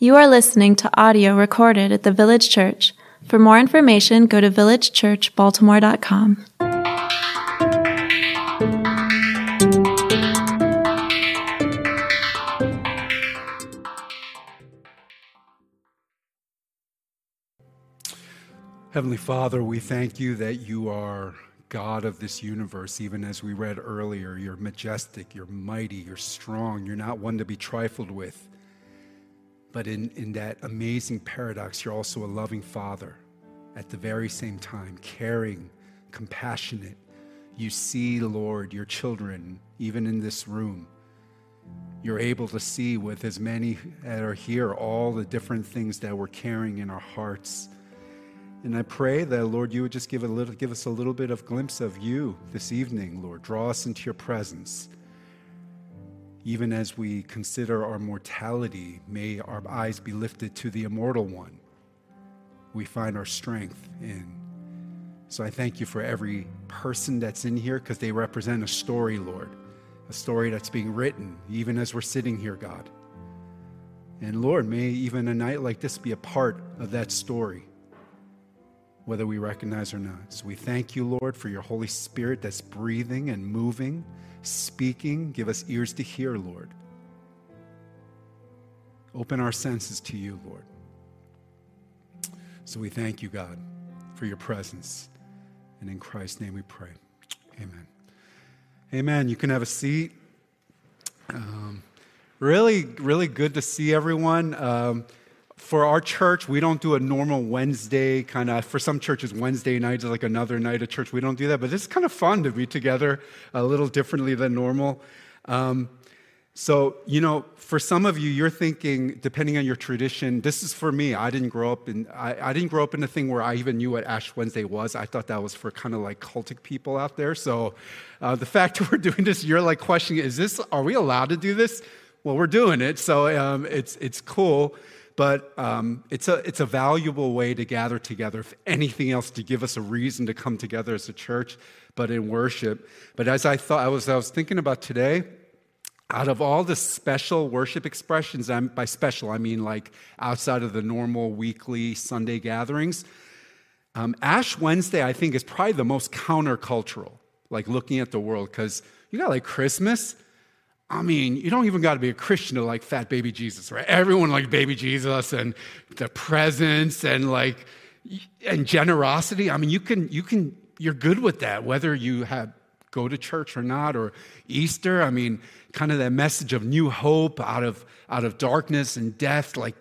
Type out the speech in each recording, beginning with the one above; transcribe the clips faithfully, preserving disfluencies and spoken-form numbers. You are listening to audio recorded at the Village Church. For more information, go to village church baltimore dot com. Heavenly Father, we thank you that you are God of this universe. Even as we read earlier, you're majestic, you're mighty, you're strong, you're not one to be trifled with. But in, in that amazing paradox, you're also a loving Father at the very same time, caring, compassionate. You see, Lord, your children, even in this room. You're able to see with as many that are here all the different things that we're carrying in our hearts. And I pray that, Lord, you would just give a little, give us a little bit of glimpse of you this evening, Lord. Draw us into your presence. Even as we consider our mortality, may our eyes be lifted to the immortal one we find our strength in. So I thank you for every person that's in here, because they represent a story, Lord, a story that's being written, even as we're sitting here, God. And Lord, may even a night like this be a part of that story, whether we recognize or not. So we thank you, Lord, for your Holy Spirit that's breathing and moving, speaking. Give us ears to hear, Lord. Open our senses to you, Lord. So we thank you, God, for your presence. And in Christ's name we pray. Amen. Amen. You can have a seat. Um, really, really good to see everyone. Um, For our church, we don't do a normal Wednesday kind of. For some churches, Wednesday night is like another night of church. We don't do that, but it's kind of fun to be together a little differently than normal. Um, so, you know, for some of you, you're thinking, depending on your tradition, this is for me. I didn't grow up in. I, I didn't grow up in a thing where I even knew what Ash Wednesday was. I thought that was for kind of like cultic people out there. So, uh, the fact that we're doing this, you're like questioning: Is this? Are we allowed to do this? Well, we're doing it, so um, it's it's cool. But um, it's a it's a valuable way to gather together, if anything else, to give us a reason to come together as a church, but in worship. But as I thought, I was I was thinking about today, out of all the special worship expressions, I'm, by special I mean like outside of the normal weekly Sunday gatherings, um, Ash Wednesday I think is probably the most countercultural, like looking at the world, because you got like Christmas. I mean, you don't even got to be a Christian to like fat baby Jesus, right? Everyone likes baby Jesus and the presents and like and generosity. I mean, you can you can you're good with that, whether you have go to church or not, or Easter. I mean, kind of that message of new hope out of out of darkness and death. Like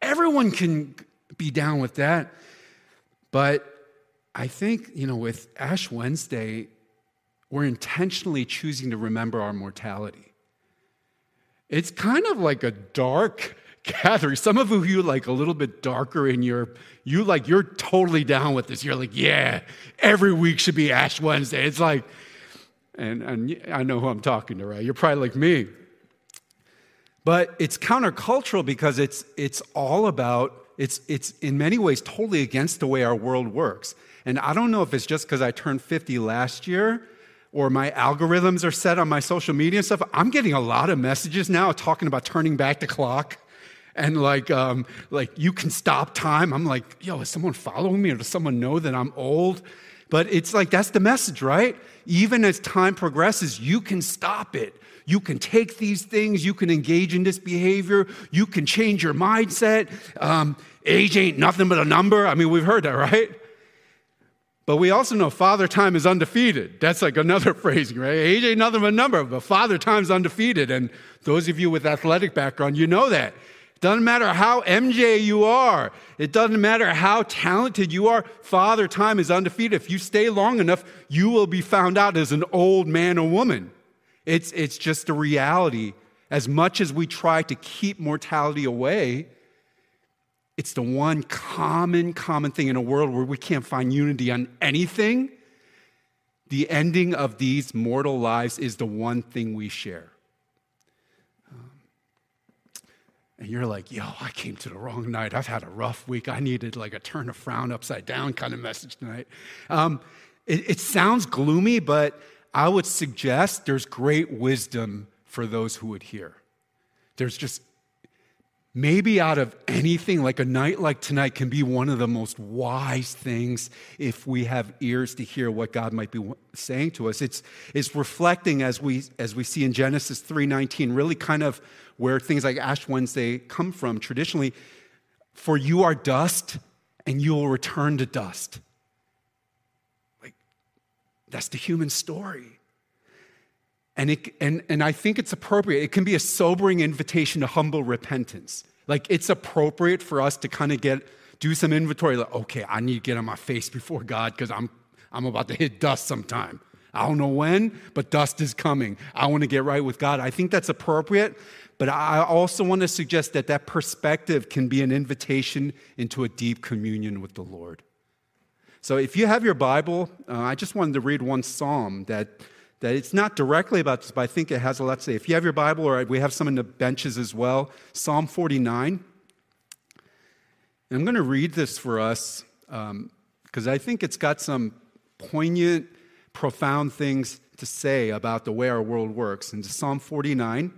everyone can be down with that, but I think you know with Ash Wednesday, we're intentionally choosing to remember our mortality. It's kind of like a dark gathering. Some of you like a little bit darker in your, you like, you're totally down with this. You're like, yeah, every week should be Ash Wednesday. It's like, and, and I know who I'm talking to, right? You're probably like me. But it's countercultural because it's it's all about, it's it's in many ways totally against the way our world works. And I don't know if it's just because I turned fifty last year, or my algorithms are set on my social media and stuff. I'm getting a lot of messages now talking about turning back the clock and like, um, like you can stop time. I'm like, yo, is someone following me or does someone know that I'm old? But it's like, that's the message, right? Even as time progresses, you can stop it. You can take these things. You can engage in this behavior. You can change your mindset. Um, age ain't nothing but a number. I mean, we've heard that, right? But we also know Father Time is undefeated. That's like another phrasing, right? Age ain't nothing but a number, but Father Time's undefeated. And those of you with athletic background, you know that. It doesn't matter how M J you are. It doesn't matter how talented you are. Father Time is undefeated. If you stay long enough, you will be found out as an old man or woman. It's, it's just a reality. As much as we try to keep mortality away, it's the one common, common thing in a world where we can't find unity on anything. The ending of these mortal lives is the one thing we share. Um, and you're like, yo, I came to the wrong night. I've had a rough week. I needed like a turn of frown upside down kind of message tonight. Um, it, it sounds gloomy, but I would suggest there's great wisdom for those who would hear. There's just maybe out of anything, like a night like tonight can be one of the most wise things if we have ears to hear what God might be saying to us. It's, it's reflecting, as we as we see in Genesis three nineteen, really kind of where things like Ash Wednesday come from traditionally. For you are dust, and you will return to dust. Like, that's the human story. And it, and and I think it's appropriate. It can be a sobering invitation to humble repentance. Like, it's appropriate for us to kind of get, do some inventory. Like, okay, I need to get on my face before God because I'm I'm about to hit dust sometime. I don't know when, but dust is coming. I want to get right with God. I think that's appropriate, but I also want to suggest that that perspective can be an invitation into a deep communion with the Lord. So if you have your Bible, uh, I just wanted to read one psalm that that it's not directly about this, but I think it has a lot to say. If you have your Bible, or we have some in the benches as well, Psalm forty-nine. And I'm going to read this for us um, because I think it's got some poignant, profound things to say about the way our world works. And Psalm forty-nine,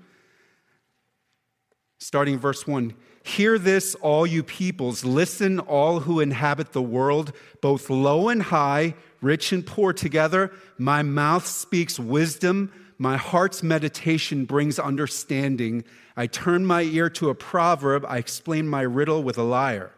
starting verse one, "Hear this, all you peoples, listen, all who inhabit the world, both low and high, rich and poor together. My mouth speaks wisdom. My heart's meditation brings understanding. I turn my ear to a proverb. I explain my riddle with a liar.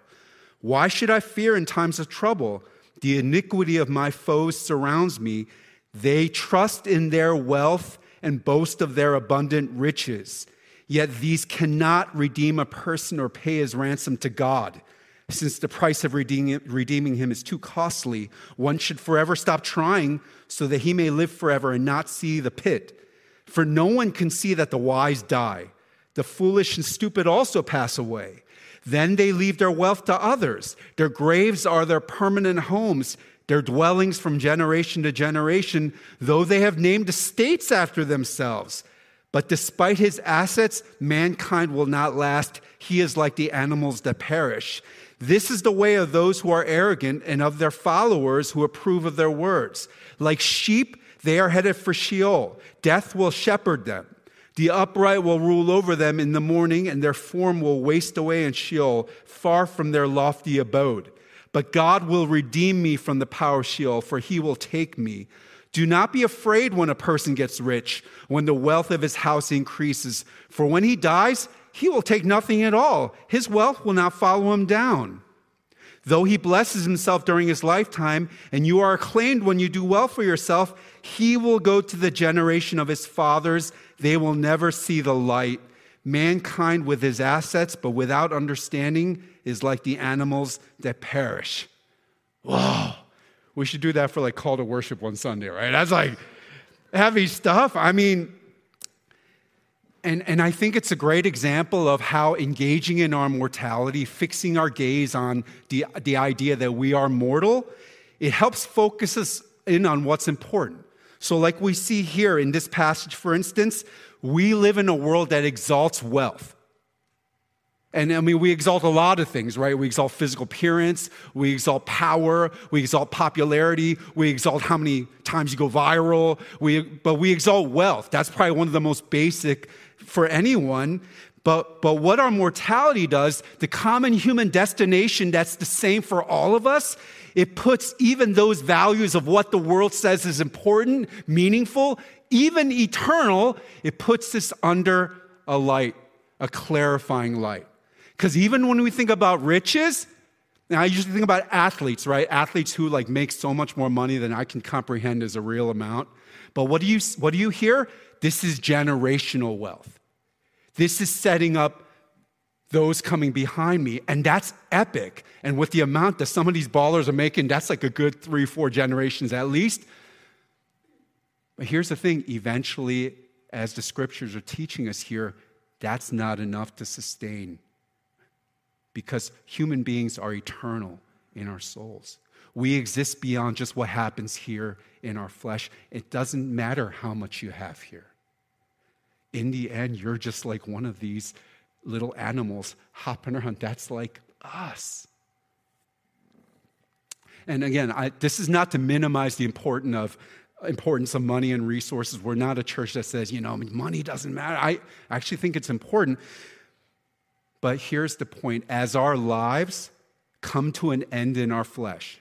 Why should I fear in times of trouble? The iniquity of my foes surrounds me. They trust in their wealth and boast of their abundant riches. Yet these cannot redeem a person or pay his ransom to God. Since the price of redeeming him is too costly, one should forever stop trying so that he may live forever and not see the pit. For no one can see that the wise die. The foolish and stupid also pass away. Then they leave their wealth to others. Their graves are their permanent homes, their dwellings from generation to generation, though they have named estates after themselves. But despite his assets, mankind will not last. He is like the animals that perish. This is the way of those who are arrogant and of their followers who approve of their words. Like sheep, they are headed for Sheol. Death will shepherd them. The upright will rule over them in the morning, and their form will waste away in Sheol, far from their lofty abode. But God will redeem me from the power of Sheol, for he will take me. Do not be afraid when a person gets rich, when the wealth of his house increases. For when he dies, he will take nothing at all. His wealth will not follow him down. Though he blesses himself during his lifetime, and you are acclaimed when you do well for yourself, he will go to the generation of his fathers. They will never see the light. Mankind with his assets, but without understanding, is like the animals that perish." Whoa. We should do that for like call to worship one Sunday, right? That's like heavy stuff. I mean, and, and I think it's a great example of how engaging in our mortality, fixing our gaze on the, the idea that we are mortal, it helps focus us in on what's important. So like we see here in this passage, for instance, we live in a world that exalts wealth. And I mean, we exalt a lot of things, right? We exalt physical appearance, we exalt power, we exalt popularity, we exalt how many times you go viral, we, but we exalt wealth. That's probably one of the most basic for anyone. But, but what our mortality does, the common human destination that's the same for all of us, it puts even those values of what the world says is important, meaningful, even eternal, it puts this under a light, a clarifying light. Because even when we think about riches, and I usually think about athletes, right? Athletes who like make so much more money than I can comprehend is a real amount. But what do you what do you hear? This is generational wealth. This is setting up those coming behind me, and that's epic. And with the amount that some of these ballers are making, that's like a good three, four generations at least. But here's the thing: eventually, as the scriptures are teaching us here, that's not enough to sustain. Because human beings are eternal in our souls. We exist beyond just what happens here in our flesh. It doesn't matter how much you have here. In the end, you're just like one of these little animals hopping around. That's like us. And again, I, this is not to minimize the importance of importance of money and resources. We're not a church that says, you know, money doesn't matter. I actually think it's important. But here's the point. As our lives come to an end in our flesh,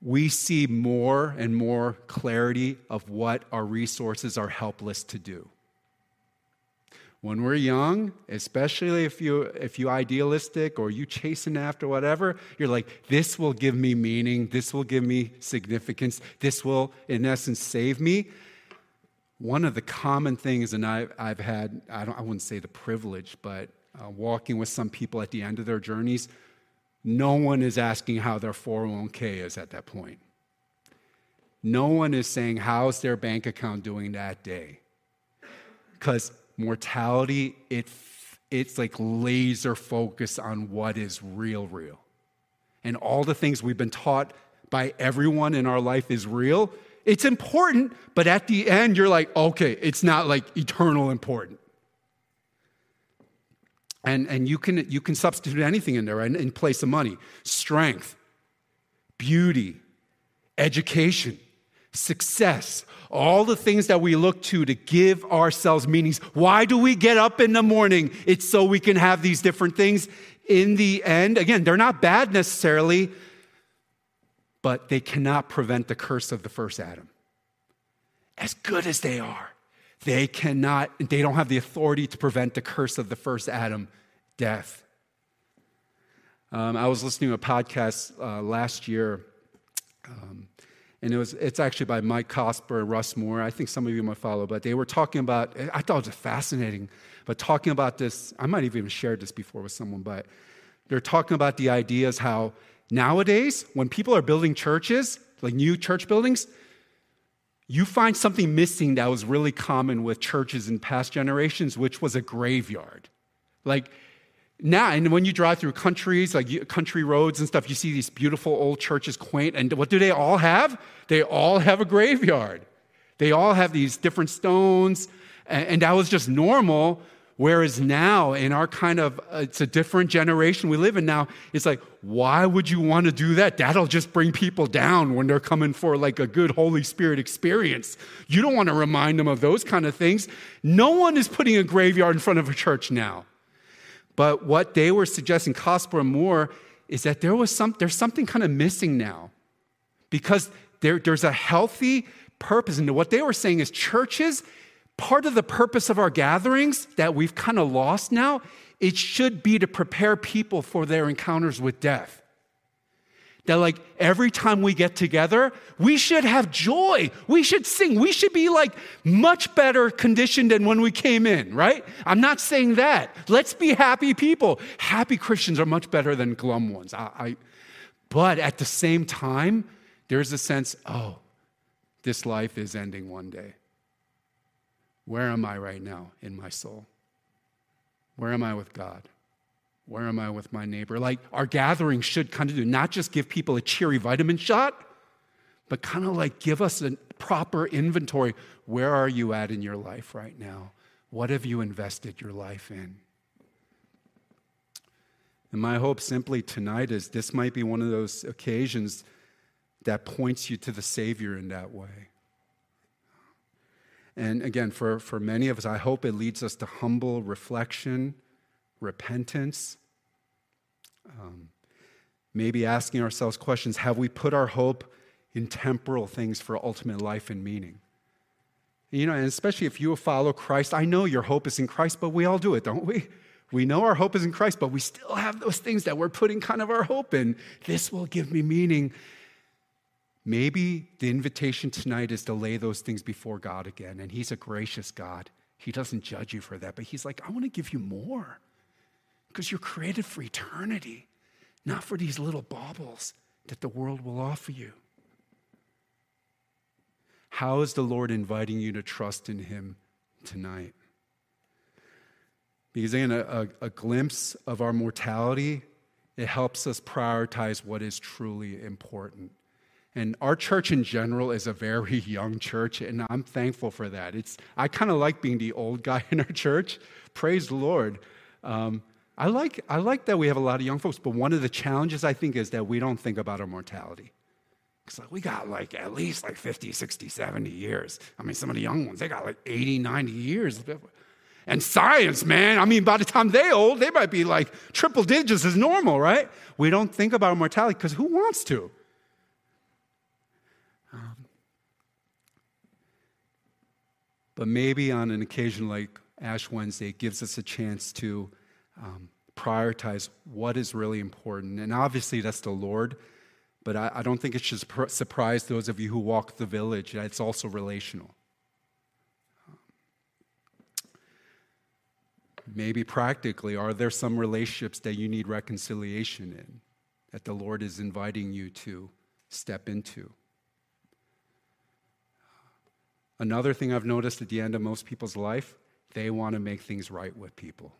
we see more and more clarity of what our resources are helpless to do. When we're young, especially if you if you idealistic or you chasing after whatever, you're like, this will give me meaning, this will give me significance, this will, in essence, save me. One of the common things, and I, I've had, I, don't, I wouldn't say the privilege, but uh, walking with some people at the end of their journeys, no one is asking how their four oh one k is at that point. No one is saying, how's their bank account doing that day? Because mortality, it it's like laser focus on what is real, real. And all the things we've been taught by everyone in our life is real. It's important, but at the end, you're like, okay, it's not like eternal important. And and you can you can substitute anything in there, and, and place of money, strength, beauty, education, success, all the things that we look to to give ourselves meanings. Why do we get up in the morning? It's so we can have these different things. In the end, again, they're not bad necessarily, but they cannot prevent the curse of the first Adam. As good as they are, they cannot, they don't have the authority to prevent the curse of the first Adam, death. Um, I was listening to a podcast uh, last year, um, and it was it's actually by Mike Cosper and Russ Moore. I think some of you might follow, but they were talking about, I thought it was fascinating, but talking about this, I might have even shared this before with someone, but they're talking about the ideas how nowadays, when people are building churches, like new church buildings, you find something missing that was really common with churches in past generations, which was a graveyard. Like now, and when you drive through countries, like country roads and stuff, you see these beautiful old churches, quaint, and what do they all have? They all have a graveyard. They all have these different stones, and that was just normal. Whereas now, in our kind of, it's a different generation we live in now, it's like, why would you want to do that? That'll just bring people down when they're coming for like a good Holy Spirit experience. You don't want to remind them of those kind of things. No one is putting a graveyard in front of a church now. But what they were suggesting, Cosper and Moore, is that there was some, there's something kind of missing now. Because there, there's a healthy purpose. And what they were saying is churches, part of the purpose of our gatherings that we've kind of lost now, it should be to prepare people for their encounters with death. That like every time we get together, we should have joy. We should sing. We should be like much better conditioned than when we came in, right? I'm not saying that. Let's be happy people. Happy Christians are much better than glum ones. I, I but at the same time, there's a sense, oh, this life is ending one day. Where am I right now in my soul? Where am I with God? Where am I with my neighbor? Like our gathering should kind of do, not just give people a cheery vitamin shot, but kind of like give us a proper inventory. Where are you at in your life right now? What have you invested your life in? And my hope simply tonight is this might be one of those occasions that points you to the Savior in that way. And again, for, for many of us, I hope it leads us to humble reflection, repentance, um, maybe asking ourselves questions. Have we put our hope in temporal things for ultimate life and meaning? You know, and especially if you follow Christ, I know your hope is in Christ, but we all do it, don't we? We know our hope is in Christ, but we still have those things that we're putting kind of our hope in. This will give me meaning. Maybe the invitation tonight is to lay those things before God again. And he's a gracious God. He doesn't judge you for that. But he's like, I want to give you more. Because you're created for eternity. Not for these little baubles that the world will offer you. How is the Lord inviting you to trust in him tonight? Because again, a, a, a glimpse of our mortality, it helps us prioritize what is truly important. And our church in general is a very young church, and I'm thankful for that. It's I kind of like being the old guy in our church. Praise the Lord. Um, I like I like that we have a lot of young folks, but one of the challenges, I think, is that we don't think about our mortality. It's like we got like at least like fifty, sixty, seventy years. I mean, some of the young ones, they got like eighty, ninety years. And science, man, I mean, by the time they're old, they might be like triple digits is normal, right? We don't think about mortality because who wants to? Um, but maybe on an occasion like Ash Wednesday, it gives us a chance to um, prioritize what is really important. And obviously, that's the Lord. But I, I don't think it should surprise those of you who walk the village. It's also relational. Maybe practically, are there some relationships that you need reconciliation in that the Lord is inviting you to step into? Another thing I've noticed at the end of most people's life, they want to make things right with people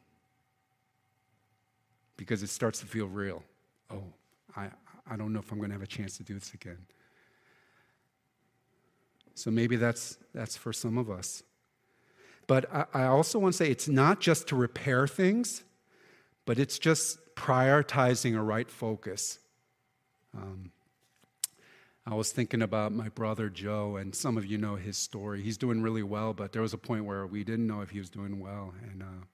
because it starts to feel real. Oh, I, I don't know if I'm going to have a chance to do this again. So maybe that's that's for some of us. But I also want to say it's not just to repair things, but it's just prioritizing a right focus. Um, I was thinking about my brother Joe, and some of you know his story. He's doing really well, but there was a point where we didn't know if he was doing well. And uh,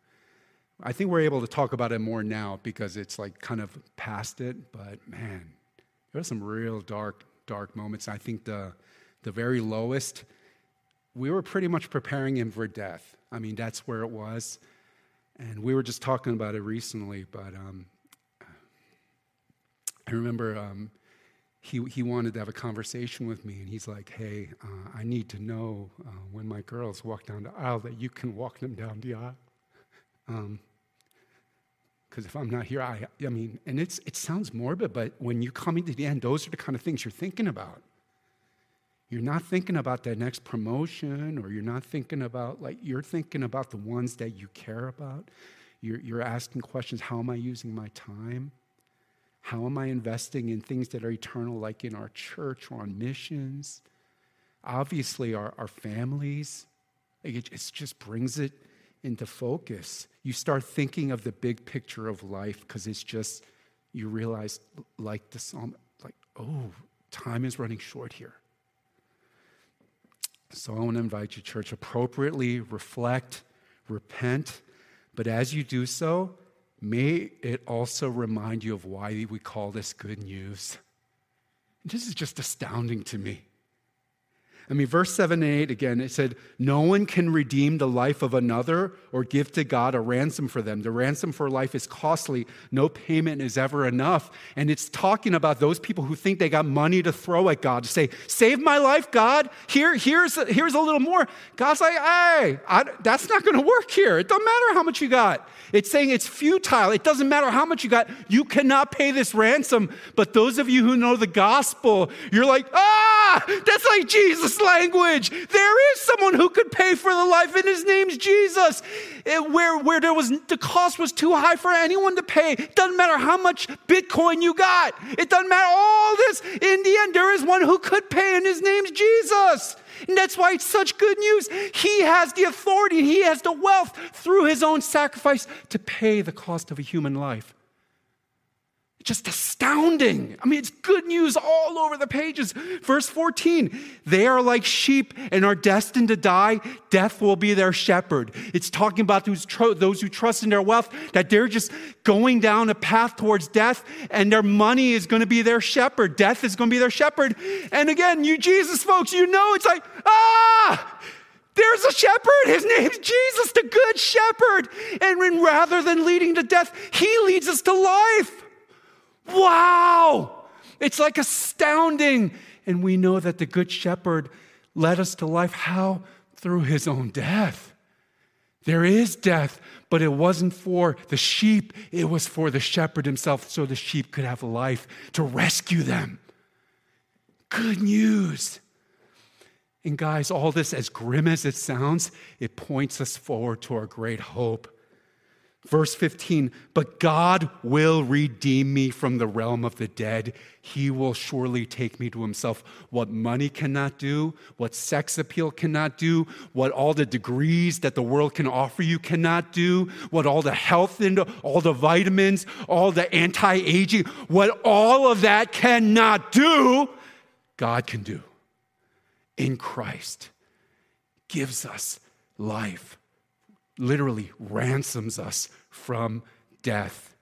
I think we're able to talk about it more now because it's like kind of past it. But man, there were some real dark, dark moments. I think the the very lowest, we were pretty much preparing him for death. I mean, that's where it was. And we were just talking about it recently, but um, I remember um, he he wanted to have a conversation with me, and he's like, hey, uh, I need to know uh, when my girls walk down the aisle that you can walk them down the aisle. Um, because if I'm not here, I I mean, and it's it sounds morbid, but when you come into the end, those are the kind of things you're thinking about. You're not thinking about that next promotion, or you're not thinking about, like, you're thinking about the ones that you care about. You're, you're asking questions, how am I using my time? How am I investing in things that are eternal, like in our church or on missions? Obviously, our, our families. Like it, it just brings it into focus. You start thinking of the big picture of life because it's just, you realize, like the psalm, like, oh, time is running short here. So I want to invite you, church, appropriately reflect, repent, but as you do so, may it also remind you of why we call this good news. And this is just astounding to me. I mean, verse seven and eight, again, it said, no one can redeem the life of another or give to God a ransom for them. The ransom for life is costly. No payment is ever enough. And it's talking about those people who think they got money to throw at God, to say, save my life, God. Here, here's, here's a little more. God's like, hey, I, that's not going to work here. It doesn't matter how much you got. It's saying it's futile. It doesn't matter how much you got. You cannot pay this ransom. But those of you who know the gospel, you're like, ah, that's like Jesus. Language. There is someone who could pay for the life, and his name's Jesus. It, where where there was the cost was too high for anyone to pay. It doesn't matter how much Bitcoin you got. It doesn't matter all this. In the end, there is one who could pay, and his name's Jesus. And that's why it's such good news. He has the authority. He has the wealth through his own sacrifice to pay the cost of a human life. Just astounding. I mean, it's good news all over the pages. Verse fourteen, they are like sheep and are destined to die. Death will be their shepherd. It's talking about those, tro- those who trust in their wealth, that they're just going down a path towards death, and their money is going to be their shepherd. Death is going to be their shepherd. And again, you Jesus folks, you know, it's like, ah, there's a shepherd. His name's Jesus, the good shepherd. And when, rather than leading to death, he leads us to life. Wow! It's like astounding. And we know that the Good Shepherd led us to life. How? Through his own death. There is death, but it wasn't for the sheep. It was for the shepherd himself, so the sheep could have life to rescue them. Good news. And guys, all this, as grim as it sounds, it points us forward to our great hope. Verse fifteen, but God will redeem me from the realm of the dead. He will surely take me to himself. What money cannot do, what sex appeal cannot do, what all the degrees that the world can offer you cannot do, what all the health, and all the vitamins, all the anti-aging, what all of that cannot do, God can do. In Christ gives us life, literally ransoms us from death.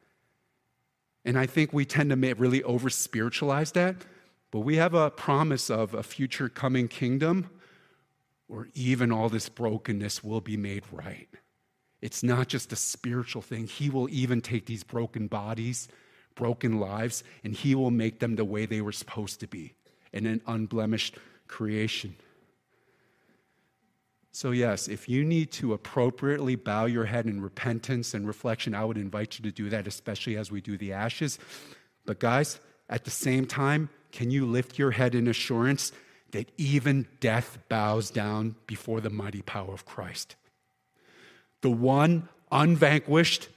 And I think we tend to really over-spiritualize that, but we have a promise of a future coming kingdom where even all this brokenness will be made right. It's not just a spiritual thing. He will even take these broken bodies, broken lives, and he will make them the way they were supposed to be, in an unblemished creation. So yes, if you need to appropriately bow your head in repentance and reflection, I would invite you to do that, especially as we do the ashes. But guys, at the same time, can you lift your head in assurance that even death bows down before the mighty power of Christ? The one unvanquished,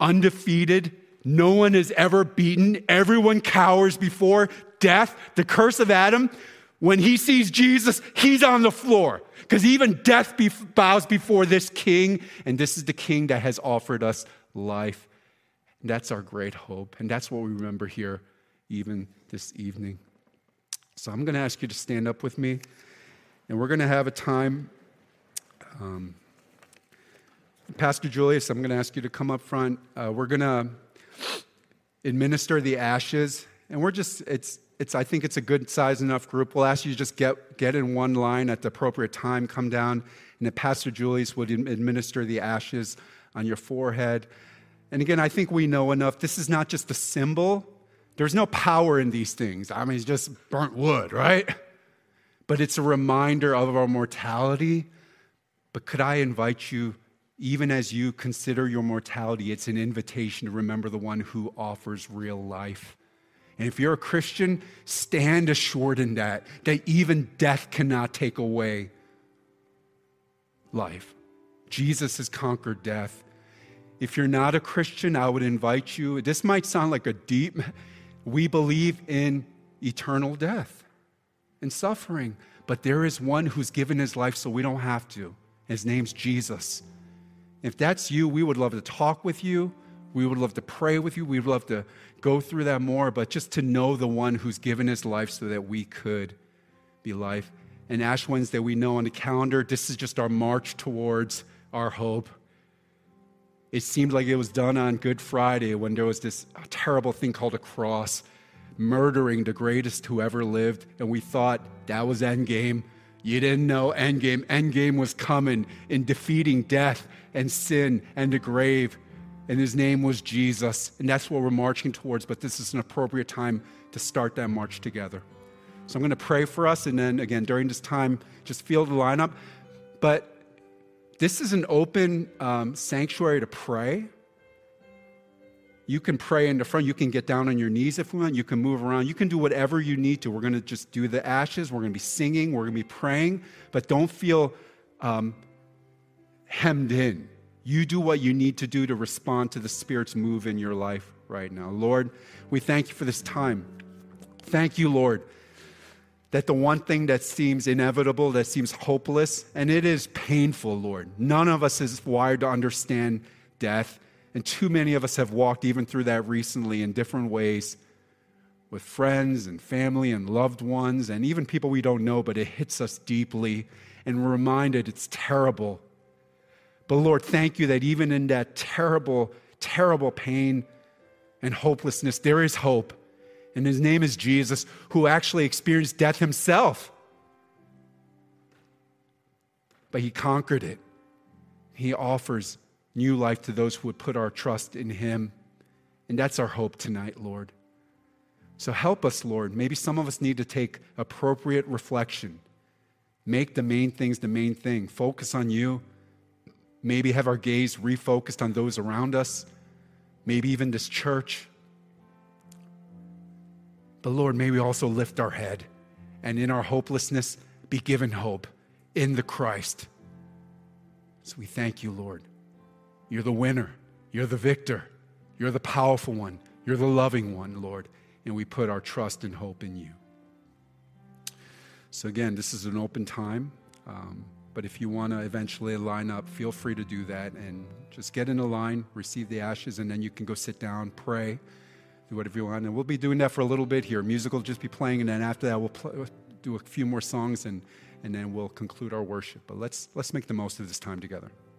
undefeated, no one is ever beaten, everyone cowers before death, the curse of Adam. When he sees Jesus, he's on the floor, because even death be- bows before this king, and this is the king that has offered us life. And that's our great hope, and that's what we remember here even this evening. So I'm going to ask you to stand up with me, and we're going to have a time. Um, Pastor Julius, I'm going to ask you to come up front. Uh, we're going to administer the ashes, and we're just, it's, It's, I think it's a good size enough group. We'll ask you to just get, get in one line at the appropriate time, come down, and then Pastor Julius would administer the ashes on your forehead. And again, I think we know enough. This is not just a symbol. There's no power in these things. I mean, it's just burnt wood, right? But it's a reminder of our mortality. But could I invite you, even as you consider your mortality, it's an invitation to remember the one who offers real life. And if you're a Christian, stand assured in that, that even death cannot take away life. Jesus has conquered death. If you're not a Christian, I would invite you, this might sound like a deep, we believe in eternal death and suffering, but there is one who's given his life so we don't have to. His name's Jesus. If that's you, we would love to talk with you. We would love to pray with you. We would love to go through that more, but just to know the one who's given his life so that we could be life. And Ash Wednesday, we know on the calendar, this is just our march towards our hope. It seemed like it was done on Good Friday when there was this terrible thing called a cross, murdering the greatest who ever lived. And we thought that was endgame. You didn't know endgame. Endgame was coming in defeating death and sin and the grave. And his name was Jesus. And that's what we're marching towards. But this is an appropriate time to start that march together. So I'm going to pray for us. And then again, during this time, just feel the lineup. But this is an open um, sanctuary to pray. You can pray in the front. You can get down on your knees if you want. You can move around. You can do whatever you need to. We're going to just do the ashes. We're going to be singing. We're going to be praying. But don't feel um, hemmed in. You do what you need to do to respond to the Spirit's move in your life right now. Lord, we thank you for this time. Thank you, Lord, that the one thing that seems inevitable, that seems hopeless, and it is painful, Lord. None of us is wired to understand death, and too many of us have walked even through that recently in different ways with friends and family and loved ones and even people we don't know, but it hits us deeply, and we're reminded it's terrible. But Lord, thank you that even in that terrible, terrible pain and hopelessness, there is hope. And his name is Jesus, who actually experienced death himself. But he conquered it. He offers new life to those who would put our trust in him. And that's our hope tonight, Lord. So help us, Lord. Maybe some of us need to take appropriate reflection. Make the main things the main thing. Focus on you. Maybe have our gaze refocused on those around us, maybe even this church. But Lord, may we also lift our head and in our hopelessness be given hope in the Christ. So we thank you, Lord. You're the winner. You're the victor. You're the powerful one. You're the loving one, Lord. And we put our trust and hope in you. So again, this is an open time. Um, But if you want to eventually line up, feel free to do that and just get in a line, receive the ashes, and then you can go sit down, pray, do whatever you want. And we'll be doing that for a little bit here. Music will just be playing, and then after that, we'll play, do a few more songs, and, and then we'll conclude our worship. But let's let's make the most of this time together.